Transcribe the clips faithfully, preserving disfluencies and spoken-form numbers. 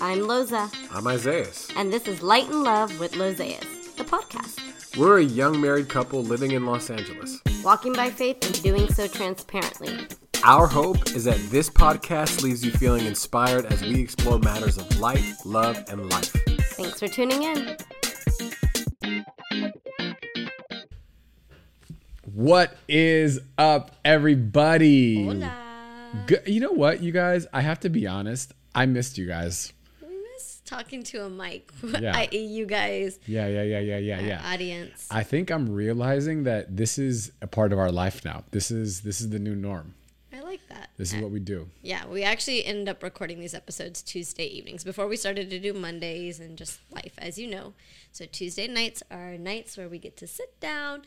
I'm Loza. I'm Isaias. And this is Light and Love with Lozayas, the podcast. We're a young married couple living in Los Angeles, walking by faith and doing so transparently. Our hope is that this podcast leaves you feeling inspired as we explore matters of light, love, and life. Thanks for tuning in. What is up, everybody? Hola. Good. You know what, you guys? I have to be honest. I missed you guys. We miss talking to a mic. Yeah. I, you guys. Yeah, yeah, yeah, yeah, yeah, yeah. Audience. I think I'm realizing that this is a part of our life now. This is this is the new norm. I like that. This is what we do. Yeah, we actually ended up recording these episodes Tuesday evenings. Before we started to do Mondays and just life, as you know. So Tuesday nights are nights where we get to sit down,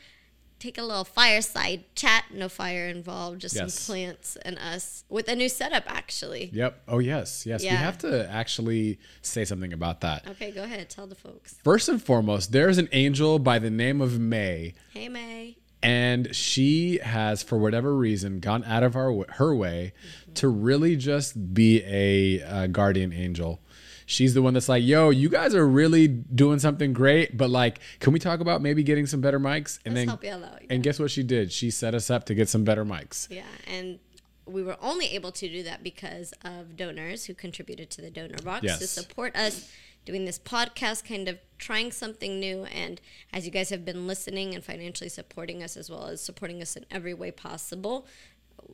take a little fireside chat, no fire involved, just yes. some plants and us with a new setup, actually. Yep. Oh, yes. Yes. Yeah. We have to actually say something about that. Okay, go ahead. Tell the folks. First and foremost, there's an angel by the name of May. Hey, May. And she has, for whatever reason, gone out of our, her way mm-hmm. to really just be a uh, guardian angel. She's the one that's like, yo, you guys are really doing something great, but like, can we talk about maybe getting some better mics? And Let's then, help you out, yeah. And guess what she did? She set us up to get some better mics. Yeah, and we were only able to do that because of donors who contributed to the donor box yes. to support us doing this podcast, kind of trying something new. And as you guys have been listening and financially supporting us, as well as supporting us in every way possible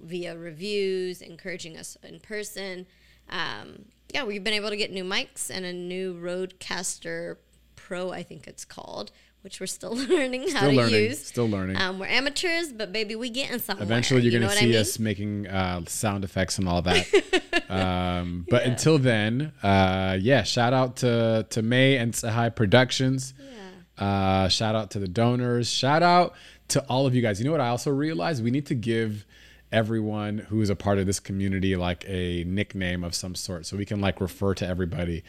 via reviews, encouraging us in person, um, yeah, we've been able to get new mics and a new Rodecaster Pro, I think it's called, which we're still learning still how to learning, use. Still learning. Um, we're amateurs, but baby, we getting somewhere. Eventually, you're you going to see I mean? us making uh, sound effects and all that. um, but yeah. until then, uh, yeah, shout out to, to May and Sahai Productions. Yeah. Uh, shout out to the donors. Shout out to all of you guys. You know what I also realized? We need to give everyone who is a part of this community like a nickname of some sort so we can like refer to everybody.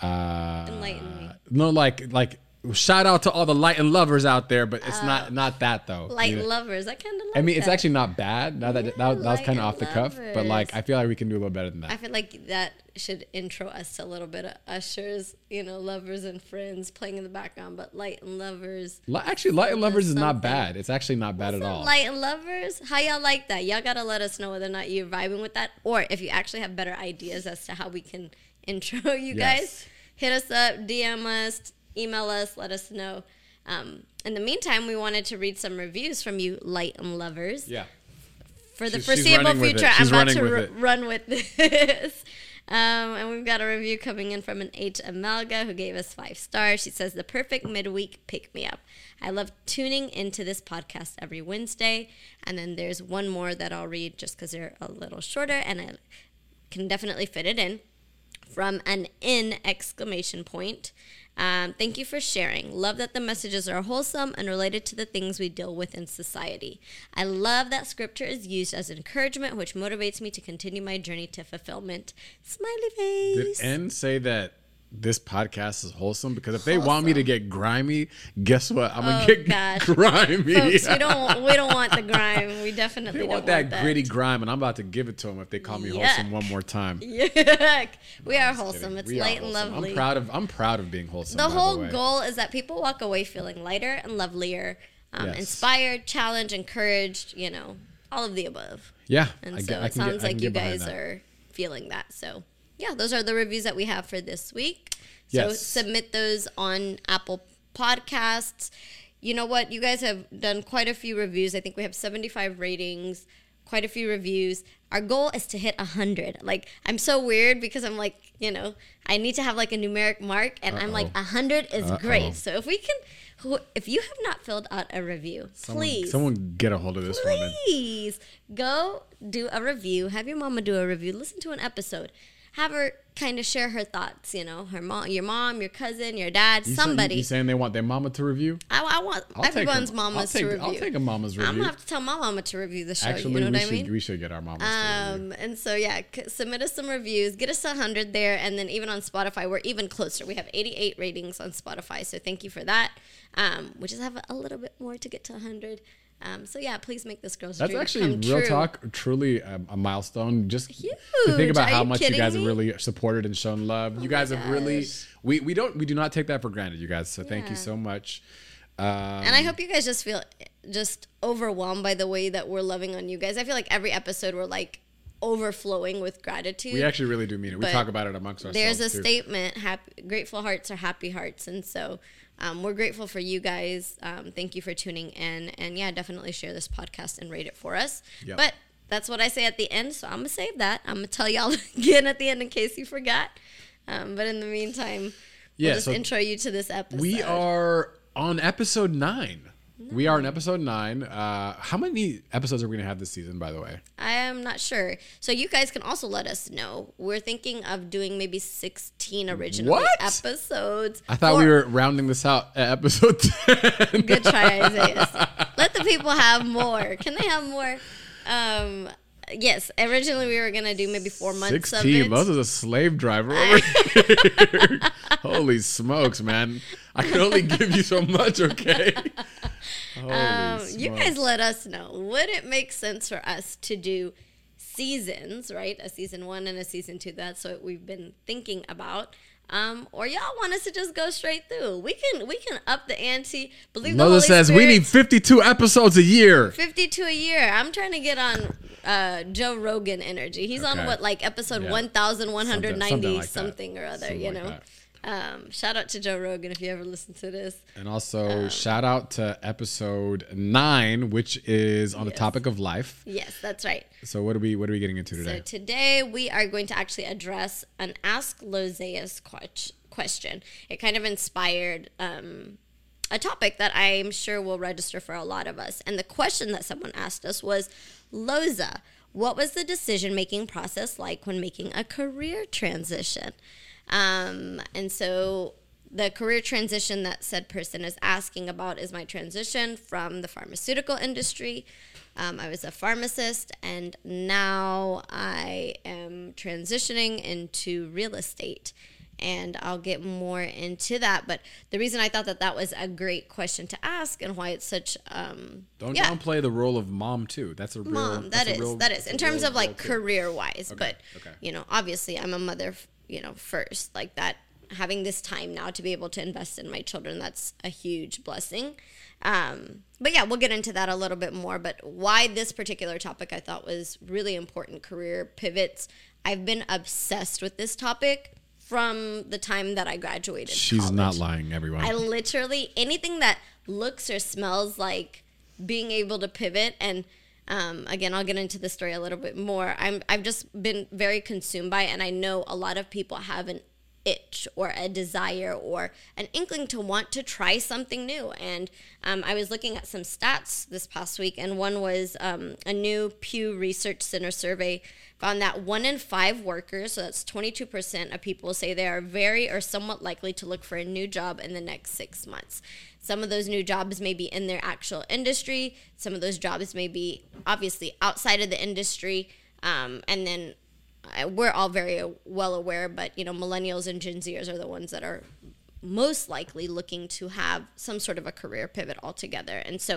Uh enlighten me. No, like like shout out to all the light and lovers out there, but it's uh, not not that though. Light you know? lovers. I kind of like I mean, that. It's actually not bad. Now that yeah, that, that was kind of off the lovers. cuff, but like I feel like we can do a little better than that. I feel like that should intro us to a little bit of Usher's, you know, lovers and friends playing in the background, but light and lovers. Actually, light and lovers is not bad. It's actually not bad at all. Light and lovers? How y'all like that? Y'all got to let us know whether or not you're vibing with that, or if you actually have better ideas as to how we can intro you yes. guys. Hit us up, D M us, email us, let us know. Um, in the meantime, we wanted to read some reviews from you, light and lovers. Yeah. For the she's, foreseeable she's future, I'm about to with r- run with this. Um, and we've got a review coming in from an H. Amalga who gave us five stars. She says, the perfect midweek pick-me-up. I love tuning into this podcast every Wednesday. And then there's one more that I'll read just because they're a little shorter and I can definitely fit it in. From an in exclamation point. Um, thank you for sharing. Love that the messages are wholesome and related to the things we deal with in society. I love that scripture is used as encouragement, which motivates me to continue my journey to fulfillment. Smiley face. Did N say that this podcast is wholesome? Because if they wholesome. want me to get grimy, guess what? I'm gonna oh, get gosh. grimy. Folks, we don't we don't want the grime. We definitely they want don't that want that gritty grime, and I'm about to give it to them if they call me Yuck. wholesome one more time. Yuck. We no, are wholesome. Kidding. It's we light wholesome. and lovely. I'm proud of I'm proud of being wholesome. The whole the goal is that people walk away feeling lighter and lovelier, um, yes. inspired, challenged, encouraged. You know, all of the above. Yeah, and I so get, it sounds get, like you guys are feeling that. So. Yeah, those are the reviews that we have for this week. So yes. submit those on Apple Podcasts. You know what? You guys have done quite a few reviews. I think we have seventy-five ratings, quite a few reviews. Our goal is to hit one hundred. Like, I'm so weird because I'm like, you know, I need to have like a numeric mark. And Uh-oh. I'm like, one hundred is Uh-oh. great. So if we can... If you have not filled out a review, someone, please. Someone get a hold of this please woman. Please go do a review. Have your mama do a review. Listen to an episode. Have her kind of share her thoughts, you know, her mom, your mom, your cousin, your dad, you somebody. Say, you saying they want their mama to review? I, I want I'll everyone's a, mamas take, to review. I'll take a mama's review. I'm going to have to tell my mama to review the show. Actually, you know we, what should, I mean? we should get our mamas um, to review. And so, yeah, c- submit us some reviews. Get us one hundred there. And then even on Spotify, we're even closer. We have eighty-eight ratings on Spotify. So thank you for that. Um, we just have a little bit more to get to one hundred. Um, so yeah, please make this girl's dream come true. That's actually real talk, truly a, a milestone. Just Huge. to think about Are how you much you guys me? have really supported and shown love. Oh you guys have really, we we don't we do not take that for granted, you guys. So yeah. thank you so much. Um, and I hope you guys just feel just overwhelmed by the way that we're loving on you guys. I feel like every episode we're like overflowing with gratitude. We actually really do mean it. We talk about it amongst ourselves. There's a too. statement: happy, grateful hearts are happy hearts, and so. Um, we're grateful for you guys. Um, thank you for tuning in. And yeah, definitely share this podcast and rate it for us. Yep. But that's what I say at the end. So I'm going to save that. I'm going to tell y'all again at the end in case you forgot. Um, but in the meantime, yeah, we'll just so intro you to this episode. We are on episode nine. No. We are in episode nine. Uh, how many episodes are we going to have this season, by the way? I am not sure. So you guys can also let us know. We're thinking of doing maybe sixteen original what? episodes. I thought or- we were rounding this out at episode ten. Good try, Isaiah. Let the people have more. Can they have more? Um, yes. Originally, we were going to do maybe four months sixteen of it. Those is a slave driver over here. Holy smokes, man. I can only give you so much, okay? Um, you guys let us know. Would it make sense for us to do seasons, right? A season one and a season two. That's what we've been thinking about. Um, or y'all want us to just go straight through. We can we can up the ante. Believe the Holy Spirit. Lola says we need fifty-two episodes a year. fifty-two a year. I'm trying to get on uh, Joe Rogan energy. He's okay. on what, like episode yeah. eleven ninety something, something, like something or other, something you know. Like Um, shout out to Joe Rogan if you ever listen to this. And also um, shout out to episode nine, which is on yes. the topic of life. Yes, that's right. So what are we what are we getting into today? So today we are going to actually address an Ask Lozaya's question. It kind of inspired um, a topic that I'm sure will register for a lot of us. And the question that someone asked us was, Loza, what was the decision-making process like when making a career transition? Um, and so the career transition that said person is asking about is my transition from the pharmaceutical industry. Um, I was a pharmacist, and now I am transitioning into real estate. And I'll get more into that. But the reason I thought that that was a great question to ask and why it's such... Um, Don't yeah. downplay the role of mom, too. That's a real... Mom, that is, real, that is. In terms of, like, career-wise. Okay, but, okay. you know, obviously I'm a mother... you know, first, like that, having this time now to be able to invest in my children, that's a huge blessing. Um, but yeah, we'll get into that a little bit more, but why this particular topic I thought was really important, career pivots. I've been obsessed with this topic from the time that I graduated. She's college. Not lying, everyone. I literally, anything that looks or smells like being able to pivot and Um, again, I'll get into the story a little bit more. I'm, I've just been very consumed by it, and I know a lot of people have an itch or a desire or an inkling to want to try something new. And um, I was looking at some stats this past week, and one was um, a new Pew Research Center survey found that one in five workers, so that's twenty-two percent of people, say they are very or somewhat likely to look for a new job in the next six months. Some of those new jobs may be in their actual industry. Some of those jobs may be obviously outside of the industry. Um, and then we're all very well aware, but you know, millennials and Gen Zers are the ones that are most likely looking to have some sort of a career pivot altogether. And so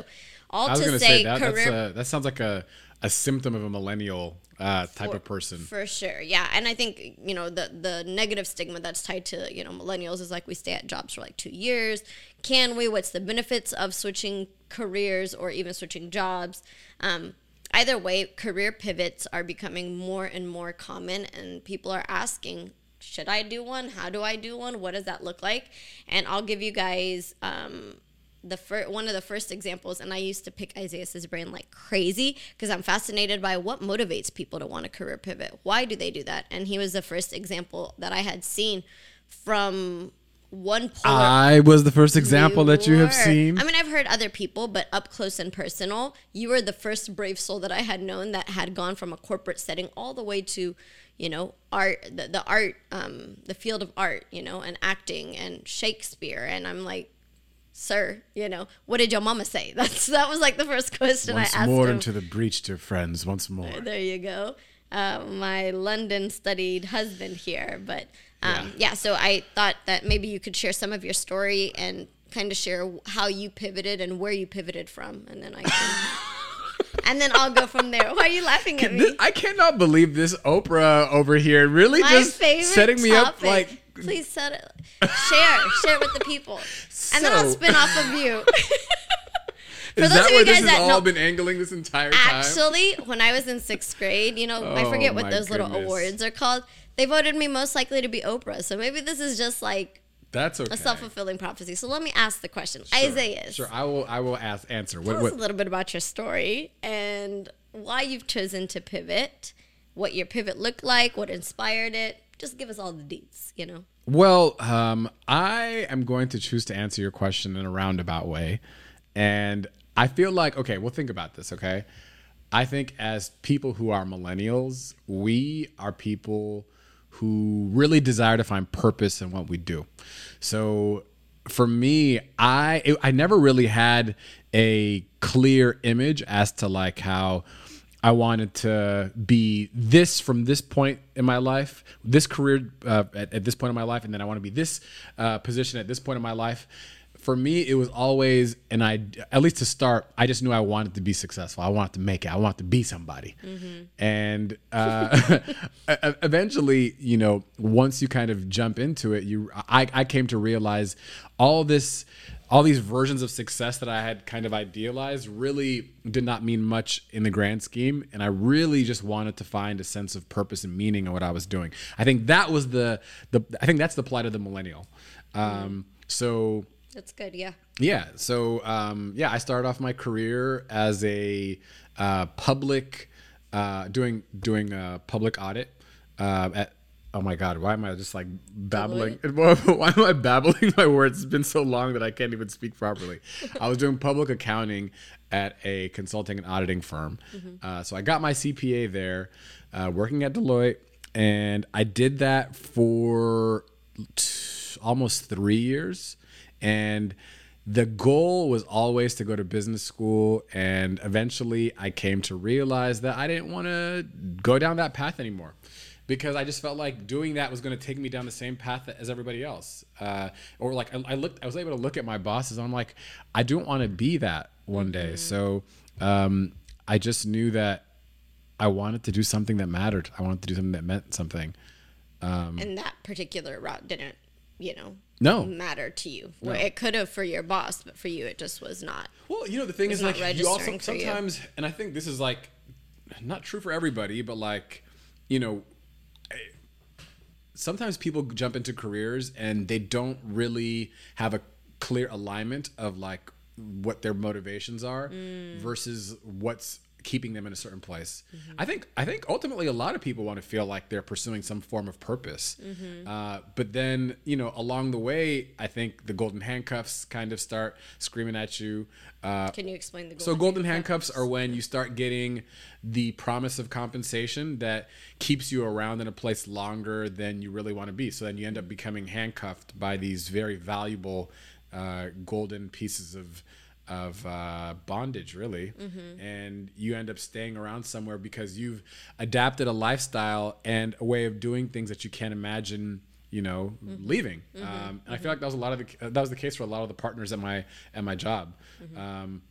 all I was to gonna say, say that, career... that's a, that sounds like a, a symptom of a millennial uh, type for, of person. For sure. Yeah. And I think, you know, the, the negative stigma that's tied to, you know, millennials is like we stay at jobs for like two years. Can we? What's the benefits of switching careers or even switching jobs? Um, either way, career pivots are becoming more and more common, and people are asking, should I do one? How do I do one? What does that look like? And I'll give you guys um, the fir- one of the first examples. And I used to pick Isaiah's brain like crazy because I'm fascinated by what motivates people to want a career pivot. Why do they do that? And he was the first example that I had seen from one poll. I was the first example you that you were. have seen. I mean, I've heard other people, but up close and personal, you were the first brave soul that I had known that had gone from a corporate setting all the way to, you know, art, the, the art, um, the field of art, you know, and acting and Shakespeare. And I'm like, sir, you know, what did your mama say? That's, that was like the first question once I asked more him. Into the breach, dear friends, once more. There you go. Uh, my London studied husband here, but um, yeah. yeah, so I thought that maybe you could share some of your story and kind of share how you pivoted and where you pivoted from, and then I can, and then I'll go from there. Why are you laughing at me? This, I cannot believe this Oprah over here really My just setting me topic. Up like. Please set it, share, share it with the people, so, and then I'll spin off of you. For is those that of you where guys this has that all know, been angling this entire time? Actually, when I was in sixth grade, you know, oh, I forget what those goodness. little awards are called. They voted me most likely to be Oprah, so maybe this is just like that's okay. a self-fulfilling prophecy. So let me ask the question, sure, Isaiah. Sure, I will. I will ask. Answer. Tell what, what? us a little bit about your story and why you've chosen to pivot. What your pivot looked like. What inspired it. Just give us all the deets, you know? Well, um, I am going to choose to answer your question in a roundabout way. And I feel like, okay, well, think about this, okay? I think as people who are millennials, we are people who really desire to find purpose in what we do. So for me, I it, I never really had a clear image as to like how I wanted to be this from this point in my life, this career uh, at, at this point in my life, and then I want to be this uh, position at this point in my life. For me, it was always, and I, at least to start, I just knew I wanted to be successful. I wanted to make it. I wanted to be somebody. Mm-hmm. And uh, eventually, you know, once you kind of jump into it, you, I, I came to realize all this, all these versions of success that I had kind of idealized really did not mean much in the grand scheme. And I really just wanted to find a sense of purpose and meaning in what I was doing. I think that was the, the I think that's the plight of the millennial. Um, so that's good. Yeah. Yeah. So, um, yeah, I started off my career as a, uh, public, uh, doing, doing a public audit, uh, at, oh my God, why am I just like babbling? Deloitte. Why am I babbling my words? It's been so long that I can't even speak properly. I was doing public accounting at a consulting and auditing firm. Mm-hmm. Uh, so I got my C P A there, uh, working at Deloitte. And I did that for t- almost three years. And the goal was always to go to business school, and eventually I came to realize that I didn't want to go down that path anymore, because I just felt like doing that was going to take me down the same path as everybody else. Uh, or like I, I looked, I was able to look at my bosses. And I'm like, I don't want to be that one day. Mm-hmm. So um, I just knew that I wanted to do something that mattered. I wanted to do something that meant something. Um, and that particular route didn't, you know, no matter to you. No. It could have for your boss, but for you, it just was not. Well, you know, the thing is like you also sometimes, you. And I think this is like not true for everybody, but like, you know, sometimes people jump into careers and they don't really have a clear alignment of like what their motivations are mm. versus what's keeping them in a certain place. Mm-hmm. I think I think ultimately a lot of people want to feel like they're pursuing some form of purpose. Mm-hmm. Uh, but then, you know, along the way, I think the golden handcuffs kind of start screaming at you. Uh, Can you explain the golden handcuffs? So golden handcuffs are when you start getting the promise of compensation that keeps you around in a place longer than you really want to be. So then you end up becoming handcuffed by these very valuable uh, golden pieces of of uh, bondage, really. Mm-hmm. And you end up staying around somewhere because you've adapted a lifestyle and a way of doing things that you can't imagine, you know, mm-hmm. leaving. Mm-hmm. Um, and mm-hmm. I feel like that was a lot of the, that was the case for a lot of the partners at my at my job. Mm-hmm. Um,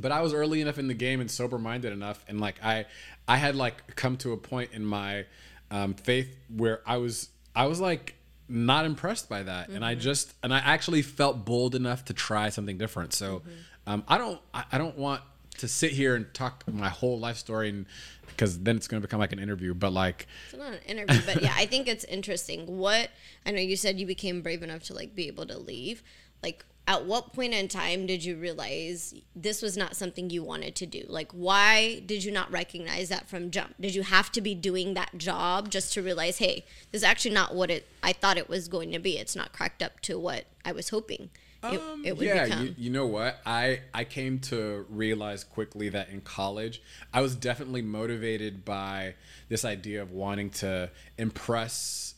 but I was early enough in the game and sober-minded enough, and like I I had like come to a point in my um, faith where I was I was like not impressed by that. Mm-hmm. And I just, and I actually felt bold enough to try something different. So, mm-hmm. um, I don't, I, I don't want to sit here and talk my whole life story, and because then it's going to become like an interview, but like, it's not an interview, but yeah, I think it's interesting. What, I know you said you became brave enough to like be able to leave. Like at what point in time did you realize this was not something you wanted to do? Like, why did you not recognize that from jump? Did you have to be doing that job just to realize, hey, this is actually not what it I thought it was going to be. It's not cracked up to what I was hoping it, um, it would yeah, become. You, you know what? I, I came to realize quickly that in college, I was definitely motivated by this idea of wanting to impress.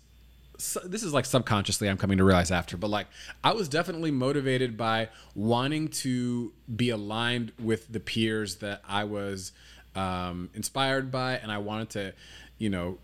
So this is like subconsciously I'm coming to realize after, but like I was definitely motivated by wanting to be aligned with the peers that I was um, inspired by. And I wanted to, you know,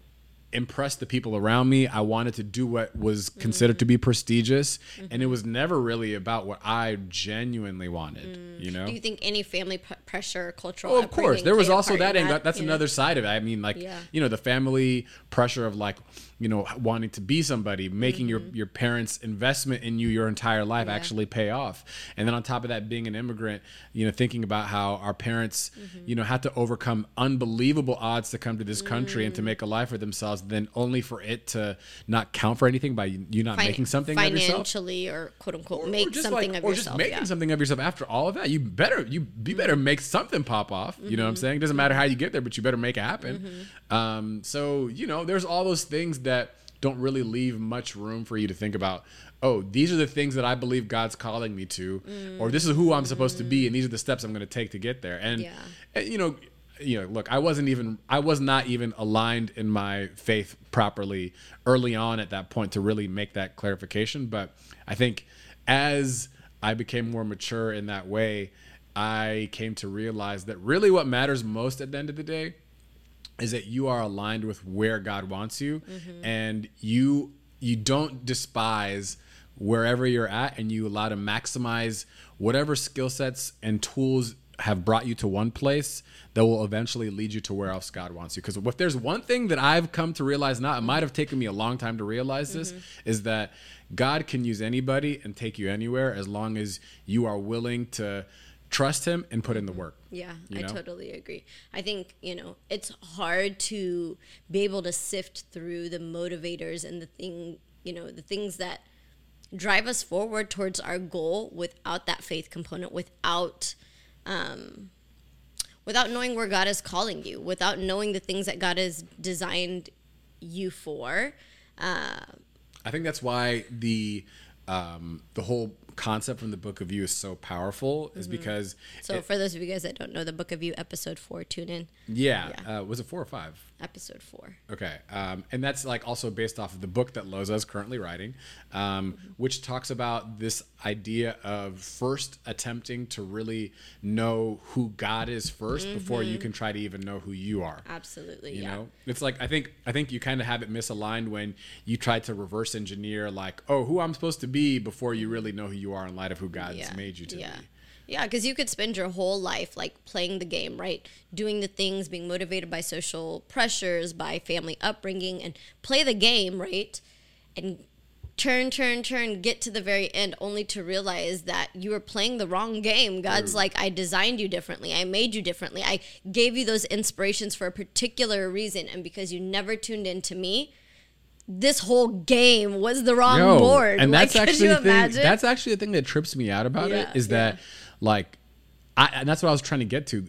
impress the people around me. I wanted to do what was considered mm-hmm. to be prestigious, mm-hmm. and it was never really about what I genuinely wanted. Mm. You know, do you think any family p- pressure, cultural? Well, of course, there was also that, and that, that's yeah. another side of it. I mean, like yeah. you know, the family pressure of like, you know, wanting to be somebody, making mm-hmm. your your parents' investment in you your entire life yeah. actually pay off, and then on top of that, being an immigrant, you know, thinking about how our parents, mm-hmm. you know, had to overcome unbelievable odds to come to this country mm. and to make a life for themselves. Then only for it to not count for anything by you not fin- making something of yourself. Financially or quote unquote, or, make or something like, of or yourself. Or just making yeah. something of yourself after all of that. You better, you, you better make something pop off. Mm-hmm. You know what I'm saying? It doesn't matter how you get there, but you better make it happen. Mm-hmm. Um, so, you know, there's all those things that don't really leave much room for you to think about, oh, these are the things that I believe God's calling me to, mm-hmm. or this is who I'm supposed mm-hmm. to be. And these are the steps I'm going to take to get there. And, yeah. and you know, You know, look, I wasn't even, I was not even aligned in my faith properly early on at that point to really make that clarification. But I think as I became more mature in that way, I came to realize that really what matters most at the end of the day is that you are aligned with where God wants you, mm-hmm. and you you don't despise wherever you're at, and you allow to maximize whatever skill sets and tools have brought you to one place that will eventually lead you to where else God wants you. Because if there's one thing that I've come to realize now, it might have taken me a long time to realize this, mm-hmm. is that God can use anybody and take you anywhere as long as you are willing to trust him and put in the work. Yeah, you know? I totally agree. I think, you know, it's hard to be able to sift through the motivators and the thing, you know, the things that drive us forward towards our goal without that faith component, without Um, without knowing where God is calling you, without knowing the things that God has designed you for. Uh, I think that's why the um, the whole concept from the Book of You is so powerful, is mm-hmm. because... So it, for those of you guys that don't know, the Book of You, episode four, tune in. Yeah. yeah. Uh, was it four or five? Episode four. Okay. Um, and that's like also based off of the book that Lozaya is currently writing, um, mm-hmm. which talks about this idea of first attempting to really know who God is first mm-hmm. before you can try to even know who you are. Absolutely. You yeah. know, it's like, I think, I think you kind of have it misaligned when you try to reverse engineer like, oh, who I'm supposed to be before you really know who you are in light of who God's yeah. made you to yeah. be. Yeah, because you could spend your whole life like playing the game, right? Doing the things, being motivated by social pressures, by family upbringing, and play the game, right? And turn, turn, turn, get to the very end, only to realize that you were playing the wrong game. God's Ooh. like, I designed you differently. I made you differently. I gave you those inspirations for a particular reason. And because you never tuned in to me, this whole game was the wrong Yo, board. And like, that's actually the thing, that's actually the thing that trips me out about yeah, it is yeah. that like, I, and that's what I was trying to get to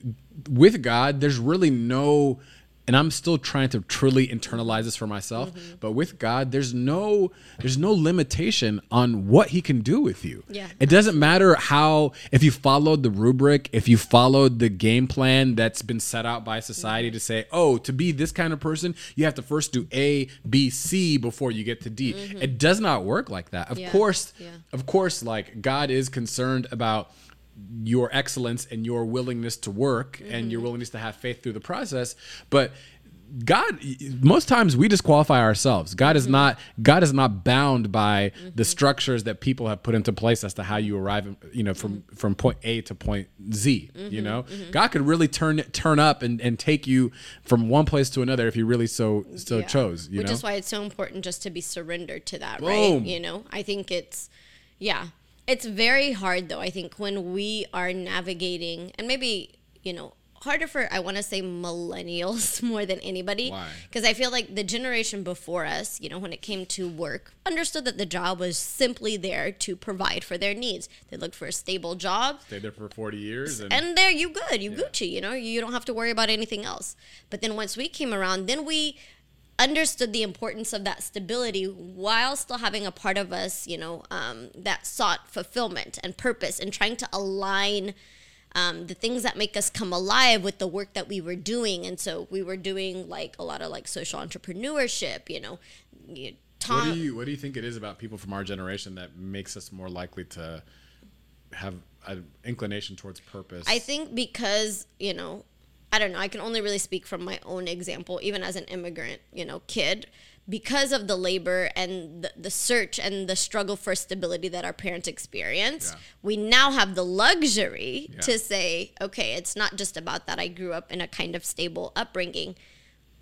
with God. There's really no, and I'm still trying to truly internalize this for myself, mm-hmm. but with God, there's no, there's no limitation on what he can do with you. Yeah, it doesn't matter how, if you followed the rubric, if you followed the game plan that's been set out by society mm-hmm. to say, oh, to be this kind of person, you have to first do A, B, C before you get to D. Mm-hmm. It does not work like that. Of yeah. course, yeah. of course, like God is concerned about your excellence and your willingness to work mm-hmm. and your willingness to have faith through the process. But God, most times we disqualify ourselves. God is mm-hmm. not, God is not bound by mm-hmm. the structures that people have put into place as to how you arrive, you know, from, mm-hmm. from point A to point Z, mm-hmm. you know, mm-hmm. God could really turn, turn up and, and take you from one place to another if he really so, so yeah. chose, you Which know? Is why it's so important just to be surrendered to that, Boom. right? You know, I think it's, yeah. It's very hard, though, I think, when we are navigating, and maybe, you know, harder for, I want to say millennials more than anybody. Why? Because I feel like the generation before us, you know, when it came to work, understood that the job was simply there to provide for their needs. They looked for a stable job. Stayed there for forty years. And, and there you good. You yeah. Gucci, you know, you don't have to worry about anything else. But then once we came around, then we understood the importance of that stability while still having a part of us, you know, um, that sought fulfillment and purpose and trying to align um, the things that make us come alive with the work that we were doing. And so we were doing like a lot of like social entrepreneurship, you know. You, Tom, what do you, what do you think it is about people from our generation that makes us more likely to have an inclination towards purpose? I think because, you know, I don't know, I can only really speak from my own example, even as an immigrant, you know, kid, because of the labor and the, the search and the struggle for stability that our parents experienced, yeah. we now have the luxury yeah. to say, okay, it's not just about that I grew up in a kind of stable upbringing.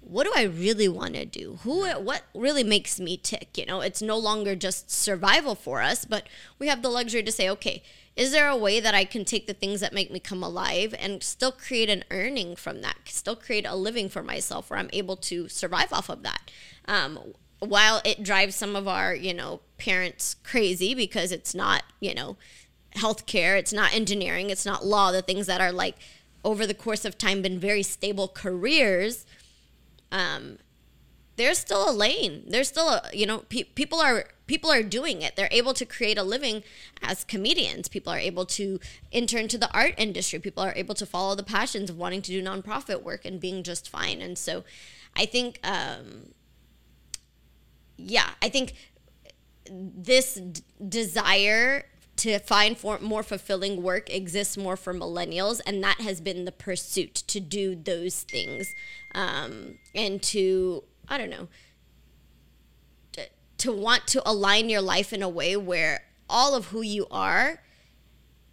What do I really want to do? Who? What really makes me tick? You know, it's no longer just survival for us, but we have the luxury to say, okay, is there a way that I can take the things that make me come alive and still create an earning from that, still create a living for myself where I'm able to survive off of that? Um, while it drives some of our, you know, parents crazy because it's not, you know, healthcare, it's not engineering, it's not law, the things that are like over the course of time been very stable careers. Um, there's still a lane. There's still a, you know, pe- people are, people are doing it. They're able to create a living as comedians. People are able to intern to the art industry. People are able to follow the passions of wanting to do nonprofit work and being just fine. And so I think, um, yeah, I think this d- desire to find for more fulfilling work exists more for millennials. And that has been the pursuit to do those things. Um, and to, I don't know, to, to want to align your life in a way where all of who you are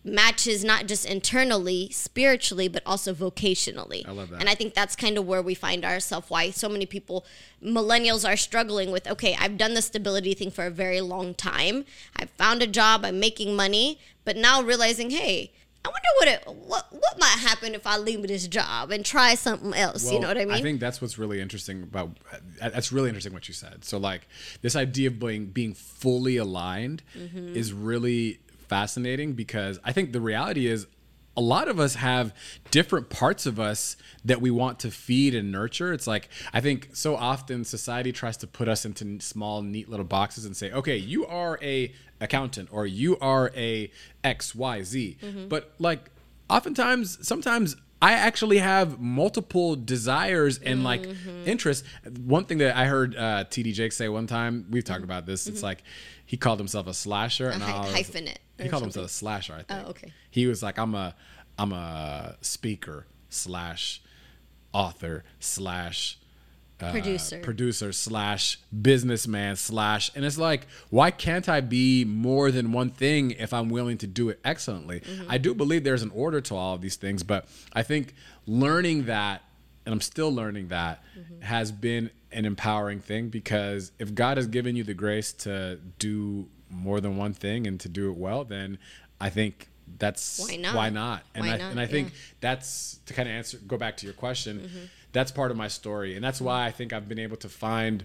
matches not just internally, spiritually, but also vocationally. I love that. And I think that's kind of where we find ourselves, why so many people, millennials, are struggling with, okay, I've done the stability thing for a very long time. I've found a job, I'm making money, but now realizing, hey, I wonder what it, what what might happen if I leave this job and try something else. Well, you know what I mean? I think that's what's really interesting about, that's really interesting what you said. So like this idea of being, being fully aligned mm-hmm. is really fascinating, because I think the reality is a lot of us have different parts of us that we want to feed and nurture. It's like, I think so often society tries to put us into small, neat little boxes and say, okay, you are a accountant or you are a X, Y, Z. Mm-hmm. But like oftentimes, sometimes I actually have multiple desires and like mm-hmm. interests. One thing that I heard uh, T D Jakes say one time, we've talked mm-hmm. about this. It's mm-hmm. like, he called himself a slasher. A and hy- hyphenate. He called something. himself a slasher, I think. Oh, okay. He was like, I'm a, I'm a speaker slash author slash uh, producer producer slash businessman slash. And it's like, why can't I be more than one thing if I'm willing to do it excellently? Mm-hmm. I do believe there's an order to all of these things, but I think learning that, and I'm still learning that, mm-hmm. has been an empowering thing, because if God has given you the grace to do more than one thing and to do it well, then I think that's why not. Why not? And why I not? and I think yeah. that's to kind of answer, go back to your question. Mm-hmm. That's part of my story, and that's why I think I've been able to find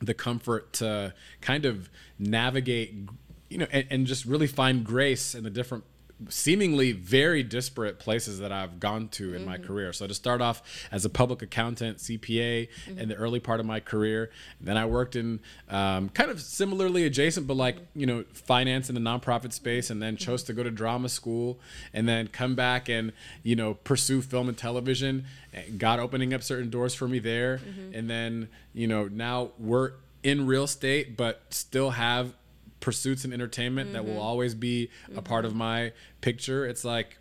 the comfort to kind of navigate, you know, and, and just really find grace in the different, seemingly very disparate places that I've gone to in mm-hmm. my career. So to start off as a public accountant, C P A, mm-hmm. in the early part of my career, and then I worked in um, kind of similarly adjacent, but like, you know, finance in the nonprofit space, and then chose to go to drama school, and then come back and, you know, pursue film and television. God opening up certain doors for me there. Mm-hmm. And then, you know, now we're in real estate, but still have pursuits and entertainment mm-hmm. that will always be mm-hmm. a part of my picture. It's like,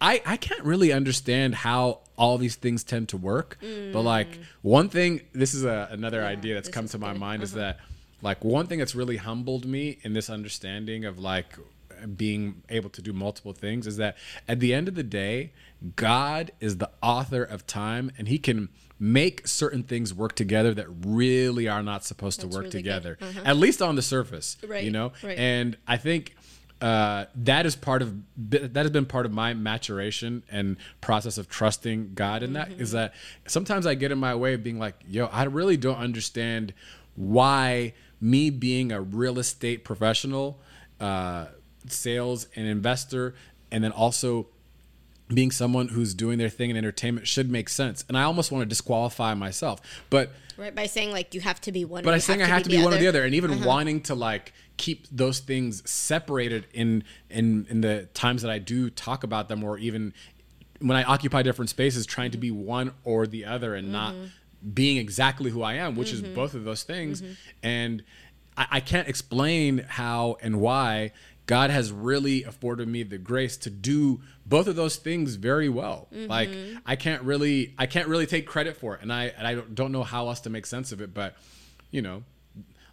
I, I can't really understand how all these things tend to work. Mm. But like one thing, this is a, another yeah, idea that's come to my good. mind uh-huh. is that like one thing that's really humbled me in this understanding of like being able to do multiple things is that at the end of the day, God is the author of time, and he can make certain things work together that really are not supposed That's to work really together, uh-huh. at least on the surface, right, you know? Right. And I think uh, that is part of, that has been part of my maturation and process of trusting God in that, mm-hmm. is that sometimes I get in my way of being like, yo, I really don't understand why me being a real estate professional, uh, sales and investor, and then also being someone who's doing their thing in entertainment should make sense. And I almost want to disqualify myself, but right by saying like, you have to be one, but I think I have to be one or the other. And even uh-huh. wanting to like keep those things separated in, in, in the times that I do talk about them, or even when I occupy different spaces, trying to be one or the other and mm-hmm. not being exactly who I am, which mm-hmm. is both of those things. Mm-hmm. And I, I can't explain how and why God has really afforded me the grace to do both of those things very well. Mm-hmm. Like I can't really, I can't really take credit for it. And I, and I don't know how else to make sense of it, but you know,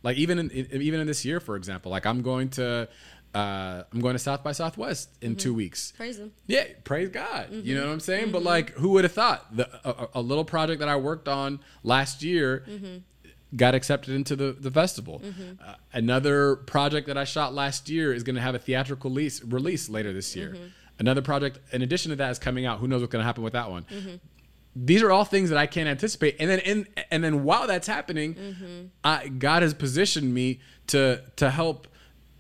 like even in, even in this year, for example, like I'm going to, uh, I'm going to South by Southwest in mm-hmm. two weeks. Praise Him. Yeah. Praise God. Mm-hmm. You know what I'm saying? Mm-hmm. But like, who would have thought the, a, a little project that I worked on last year mm-hmm. got accepted into the, the festival. Mm-hmm. Uh, another project that I shot last year is going to have a theatrical lease, release later this year. Mm-hmm. Another project, in addition to that, is coming out. Who knows what's going to happen with that one? Mm-hmm. These are all things that I can't anticipate. And then, in, and then while that's happening, mm-hmm. I, God has positioned me to to help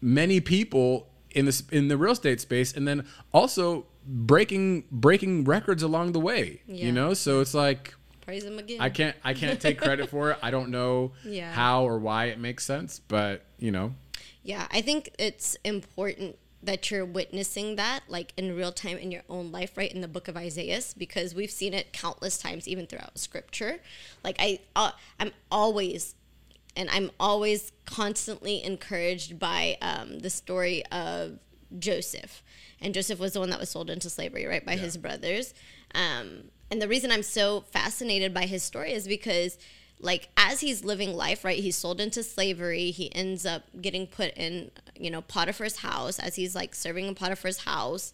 many people in this in the real estate space, and then also breaking breaking records along the way. Yeah. You know, so it's like. Praise Him again. I can't I can't take credit for it. I don't know yeah. how or why it makes sense, but you know. Yeah, I think it's important that you're witnessing that like in real time in your own life, right? In the book of Isaiah, because we've seen it countless times even throughout scripture. Like I uh, I'm always and I'm always constantly encouraged by um, the story of Joseph. And Joseph was the one that was sold into slavery, right? By yeah. his brothers. Um And the reason I'm so fascinated by his story is because, like, as he's living life, right, he's sold into slavery. He ends up getting put in, you know, Potiphar's house as he's, like, serving in Potiphar's house.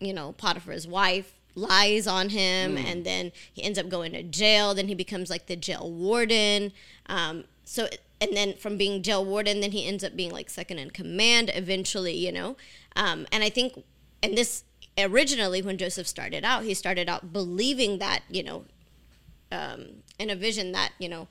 You know, Potiphar's wife lies on him, mm. and then he ends up going to jail. Then he becomes, like, the jail warden. Um, so, and then from being jail warden, then he ends up being, like, second in command eventually, you know. Um, and I think, and this... Originally, when Joseph started out, he started out believing that, you know, um, in a vision that, you know,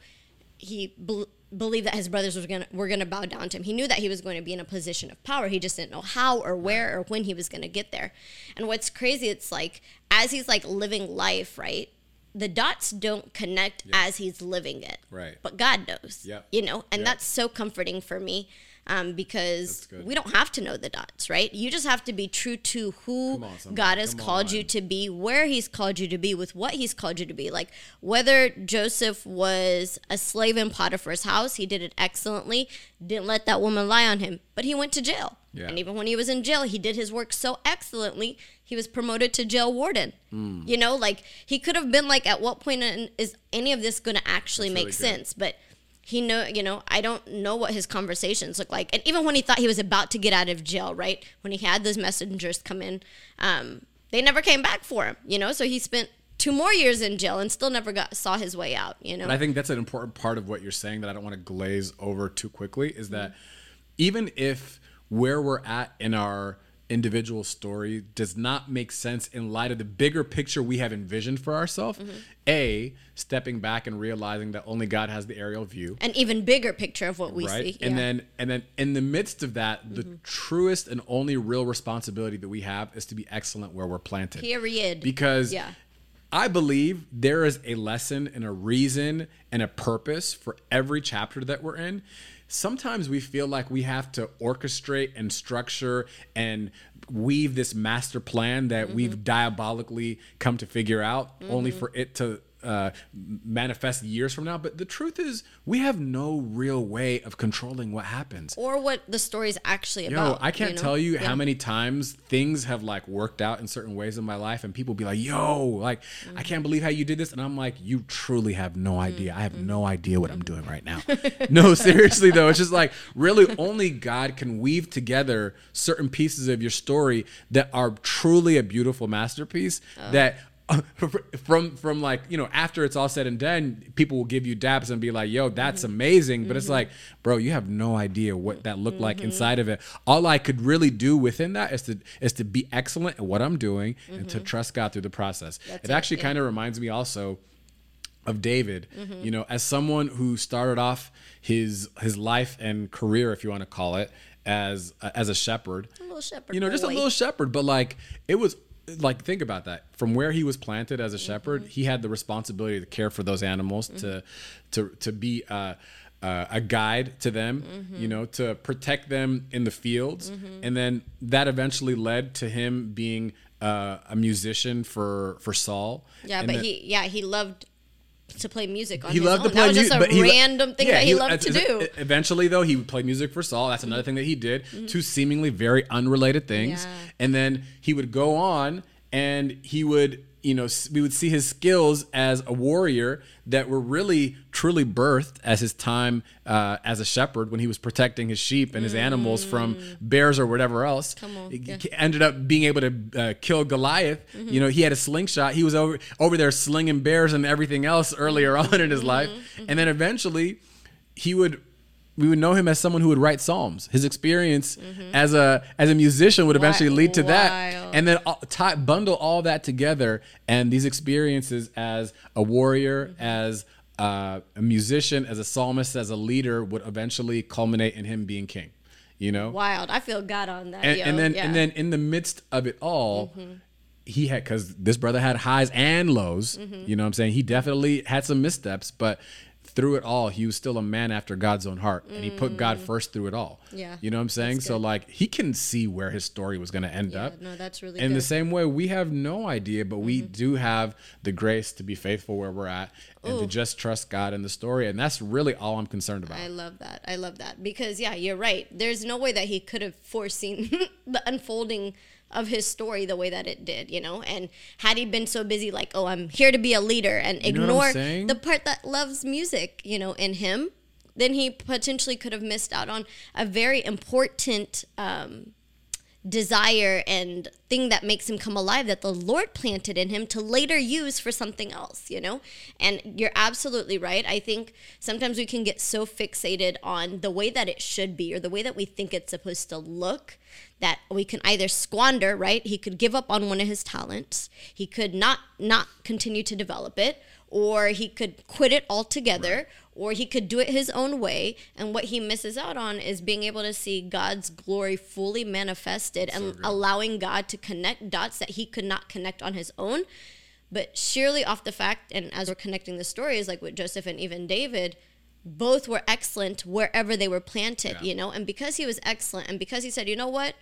he be- believed that his brothers were gonna, were going to bow down to him. He knew that he was going to be in a position of power. He just didn't know how or where or when he was going to get there. And what's crazy, it's like, as he's like living life, right? The dots don't connect yep. as he's living it. Right. But God knows, yep. you know, and yep. that's so comforting for me. Um, because we don't have to know the dots, right? You just have to be true to who on, God has Come called on. you to be, where He's called you to be, with what He's called you to be. Like whether Joseph was a slave in Potiphar's house, he did it excellently, didn't let that woman lie on him, but he went to jail. Yeah. And even when he was in jail, he did his work so excellently, he was promoted to jail warden. Mm. You know, like he could have been like, at what point is any of this going to actually That's make really sense? But He know, you know, I don't know what his conversations look like. And even when he thought he was about to get out of jail, right? When he had those messengers come in, um, they never came back for him, you know? So he spent two more years in jail and still never got saw his way out, you know? And I think that's an important part of what you're saying that I don't want to glaze over too quickly is that mm-hmm. even if where we're at in our individual story does not make sense in light of the bigger picture we have envisioned for ourselves, mm-hmm. A, stepping back and realizing that only God has the aerial view. An even bigger picture of what we right? see. And yeah. then and then in the midst of that, mm-hmm. the truest and only real responsibility that we have is to be excellent where we're planted. Period. Because yeah. I believe there is a lesson and a reason and a purpose for every chapter that we're in. Sometimes we feel like we have to orchestrate and structure and weave this master plan that mm-hmm. we've diabolically come to figure out mm-hmm. only for it to uh, manifest years from now. But the truth is we have no real way of controlling what happens. Or what the story's actually yo, about. I can't you know? tell you yeah. how many times things have like worked out in certain ways in my life and people be like, yo, like mm-hmm. I can't believe how you did this. And I'm like, you truly have no idea. Mm-hmm. I have no idea what I'm doing right now. No, seriously though. It's just like really only God can weave together certain pieces of your story that are truly a beautiful masterpiece oh. that from from like, you know, after it's all said and done, people will give you daps and be like, yo, that's mm-hmm. amazing. But mm-hmm. it's like, bro, you have no idea what that looked mm-hmm. like inside of it. All I could really do within that is to is to be excellent at what I'm doing mm-hmm. and to trust God through the process. That's it right. actually yeah. kind of reminds me also of David, mm-hmm. you know, as someone who started off his his life and career, if you want to call it, as uh, as a shepherd, a little shepherd, you know, boy. just a little shepherd. But like it was. Like, think about that. From where he was planted as a mm-hmm. shepherd, he had the responsibility to care for those animals, mm-hmm. to to to be a, uh, a guide to them, mm-hmm. you know, to protect them in the fields. Mm-hmm. And then that eventually led to him being uh, a musician for, for Saul. Yeah, and but the, he yeah he loved... to play music on he his loved own. To play that was just a mu- random lo- thing yeah, that he, he loved uh, to do. Eventually, though, he would play music for Saul. That's another thing that he did. Mm-hmm. Two seemingly very unrelated things. Yeah. And then he would go on and he would, you know, we would see his skills as a warrior that were really truly birthed as his time uh, as a shepherd when he was protecting his sheep and his mm. animals from bears or whatever else. Come on. Yeah. Ended up being able to uh, kill Goliath. Mm-hmm. You know, he had a slingshot. He was over, over there slinging bears and everything else earlier on in his mm-hmm. life. Mm-hmm. And then eventually he would... we would know him as someone who would write Psalms. His experience mm-hmm. as a as a musician would eventually Wild. lead to that. And then all, tie, bundle all that together. And these experiences as a warrior, mm-hmm. as uh, a musician, as a psalmist, as a leader would eventually culminate in him being king. You know? Wild. I feel God on that. And, and then yeah. and then in the midst of it all, mm-hmm. he had, because this brother had highs and lows. Mm-hmm. You know what I'm saying? He definitely had some missteps, but through it all, he was still a man after God's own heart, and he put God first through it all. Yeah, you know what I'm saying? So like, he can see where his story was going to end yeah, up. No, that's really good. In the same way, we have no idea, but mm-hmm. we do have the grace to be faithful where we're at and Ooh. to just trust God in the story. And that's really all I'm concerned about. I love that. I love that. Because yeah, you're right. There's no way that he could have foreseen the unfolding of his story the way that it did, you know? And had he been so busy, like, oh, I'm here to be a leader and ignore the part that loves music, you know, in him, then he potentially could have missed out on a very important um, desire and thing that makes him come alive that the Lord planted in him to later use for something else, you know? And you're absolutely right. I think sometimes we can get so fixated on the way that it should be or the way that we think it's supposed to look that we can either squander, right? He could give up on one of his talents. He could not not continue to develop it, or he could quit it altogether, right. or he could do it his own way. And what he misses out on is being able to see God's glory fully manifested That's and so allowing God to connect dots that he could not connect on his own. But surely off the fact, and as we're connecting the stories, like with Joseph and even David, both were excellent wherever they were planted, yeah. you know? And because he was excellent and because he said, you know what?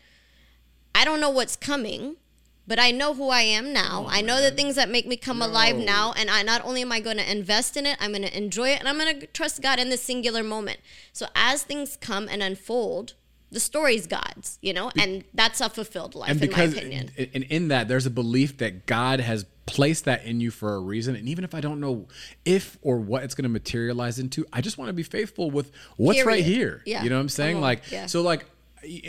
I don't know what's coming, but I know who I am now. Oh, I know man. the things that make me come no. alive now. And I not only am I going to invest in it, I'm going to enjoy it. And I'm going to trust God in this singular moment. So as things come and unfold, the story's God's, you know, and that's a fulfilled life, and because, in my opinion. And in that, there's a belief that God has placed that in you for a reason. And even if I don't know if or what it's going to materialize into, I just want to be faithful with what's Period. right here. Yeah. You know what I'm saying? Oh, like, yeah. so like,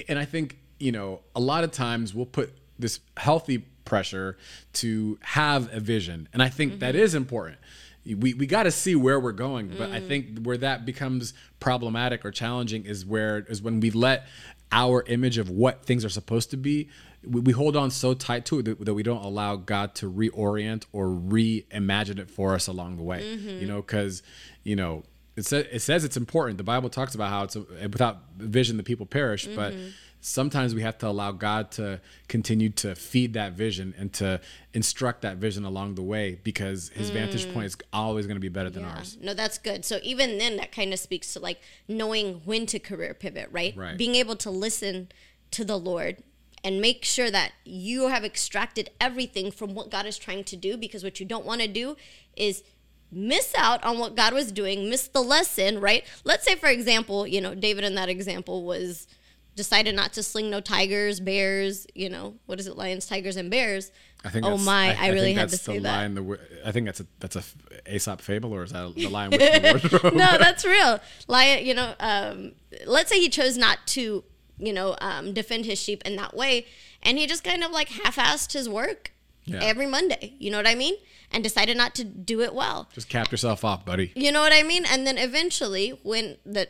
and I think, you know, a lot of times we'll put this healthy pressure to have a vision. And I think mm-hmm. that is important. We we got to see where we're going, but mm. I think where that becomes problematic or challenging is where is when we let our image of what things are supposed to be, we, we hold on so tight to it that, that we don't allow God to reorient or reimagine it for us along the way. Mm-hmm. You know, because you know it says it says it's important. The Bible talks about how it's without vision the people perish, mm-hmm. but sometimes we have to allow God to continue to feed that vision and to instruct that vision along the way, because his mm. vantage point is always going to be better than yeah. ours. No, that's good. So even then that kind of speaks to like knowing when to career pivot, right? right? Being able to listen to the Lord and make sure that you have extracted everything from what God is trying to do, because what you don't want to do is miss out on what God was doing, miss the lesson, right? Let's say, for example, you know, David in that example was... decided not to sling no tigers, bears, you know, what is it? Lions, tigers, and bears. I think oh my, I, I really I had to say that. Lion, the, I think that's a that's a Aesop fable, or is that the Lion Witch in the Wardrobe? No, that's real. Lion, you know, um, let's say he chose not to, you know, um, defend his sheep in that way. And he just kind of like half-assed his work yeah. every Monday. You know what I mean? And decided not to do it well. Just cap yourself off, buddy. You know what I mean? And then eventually when the...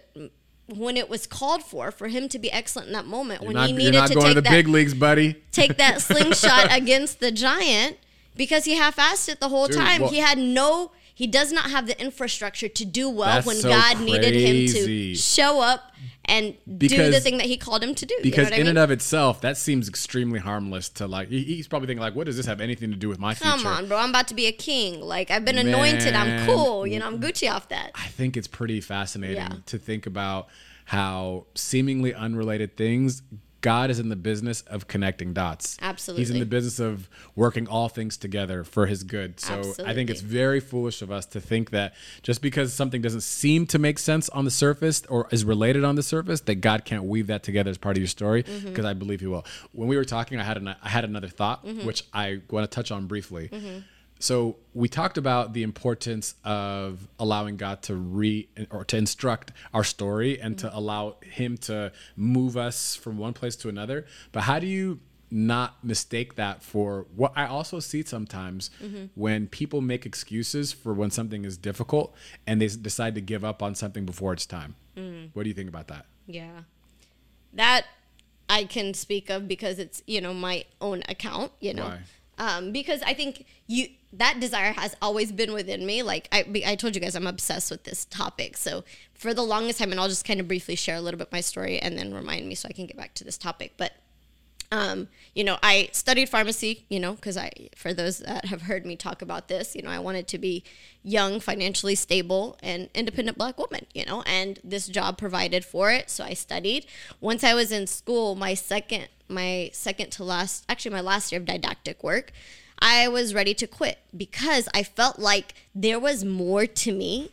when it was called for, for him to be excellent in that moment, you're when not, he needed to take to the that, big leagues, buddy. take that slingshot against the giant, because he half-assed it the whole Dude, time. Well, he had no, he does not have the infrastructure to do well when so God crazy. needed him to show up and because, do the thing that he called him to do. Because you know what I mean? In and of itself, that seems extremely harmless to like, he, he's probably thinking like, what does this have anything to do with my Come future? Come on, bro. I'm about to be a king. Like I've been Man, anointed. I'm cool. You know, I'm Gucci off that. I think it's pretty fascinating yeah. to think about how seemingly unrelated things God is in the business of connecting dots. Absolutely. He's in the business of working all things together for his good. So absolutely. I think it's very foolish of us to think that just because something doesn't seem to make sense on the surface or is related on the surface, that God can't weave that together as part of your story, because mm-hmm. I believe he will. When we were talking, I had an, I had another thought, mm-hmm. which I want to touch on briefly. Mm-hmm. So we talked about the importance of allowing God to re or to instruct our story and mm-hmm. to allow him to move us from one place to another. But how do you not mistake that for what I also see sometimes mm-hmm. when people make excuses for when something is difficult and they decide to give up on something before it's time? Mm. What do you think about that? Yeah, that I can speak of because it's, you know, my own account, you know. Why? Um, because I think you that desire has always been within me. Like I, I told you guys, I'm obsessed with this topic. So for the longest time, and I'll just kind of briefly share a little bit my story and then remind me so I can get back to this topic. But, um, you know, I studied pharmacy, you know, because I, for those that have heard me talk about this, you know, I wanted to be young, financially stable, and independent Black woman, you know, and this job provided for it. So I studied. Once I was in school, my second my second to last, actually my last year of didactic work, I was ready to quit because I felt like there was more to me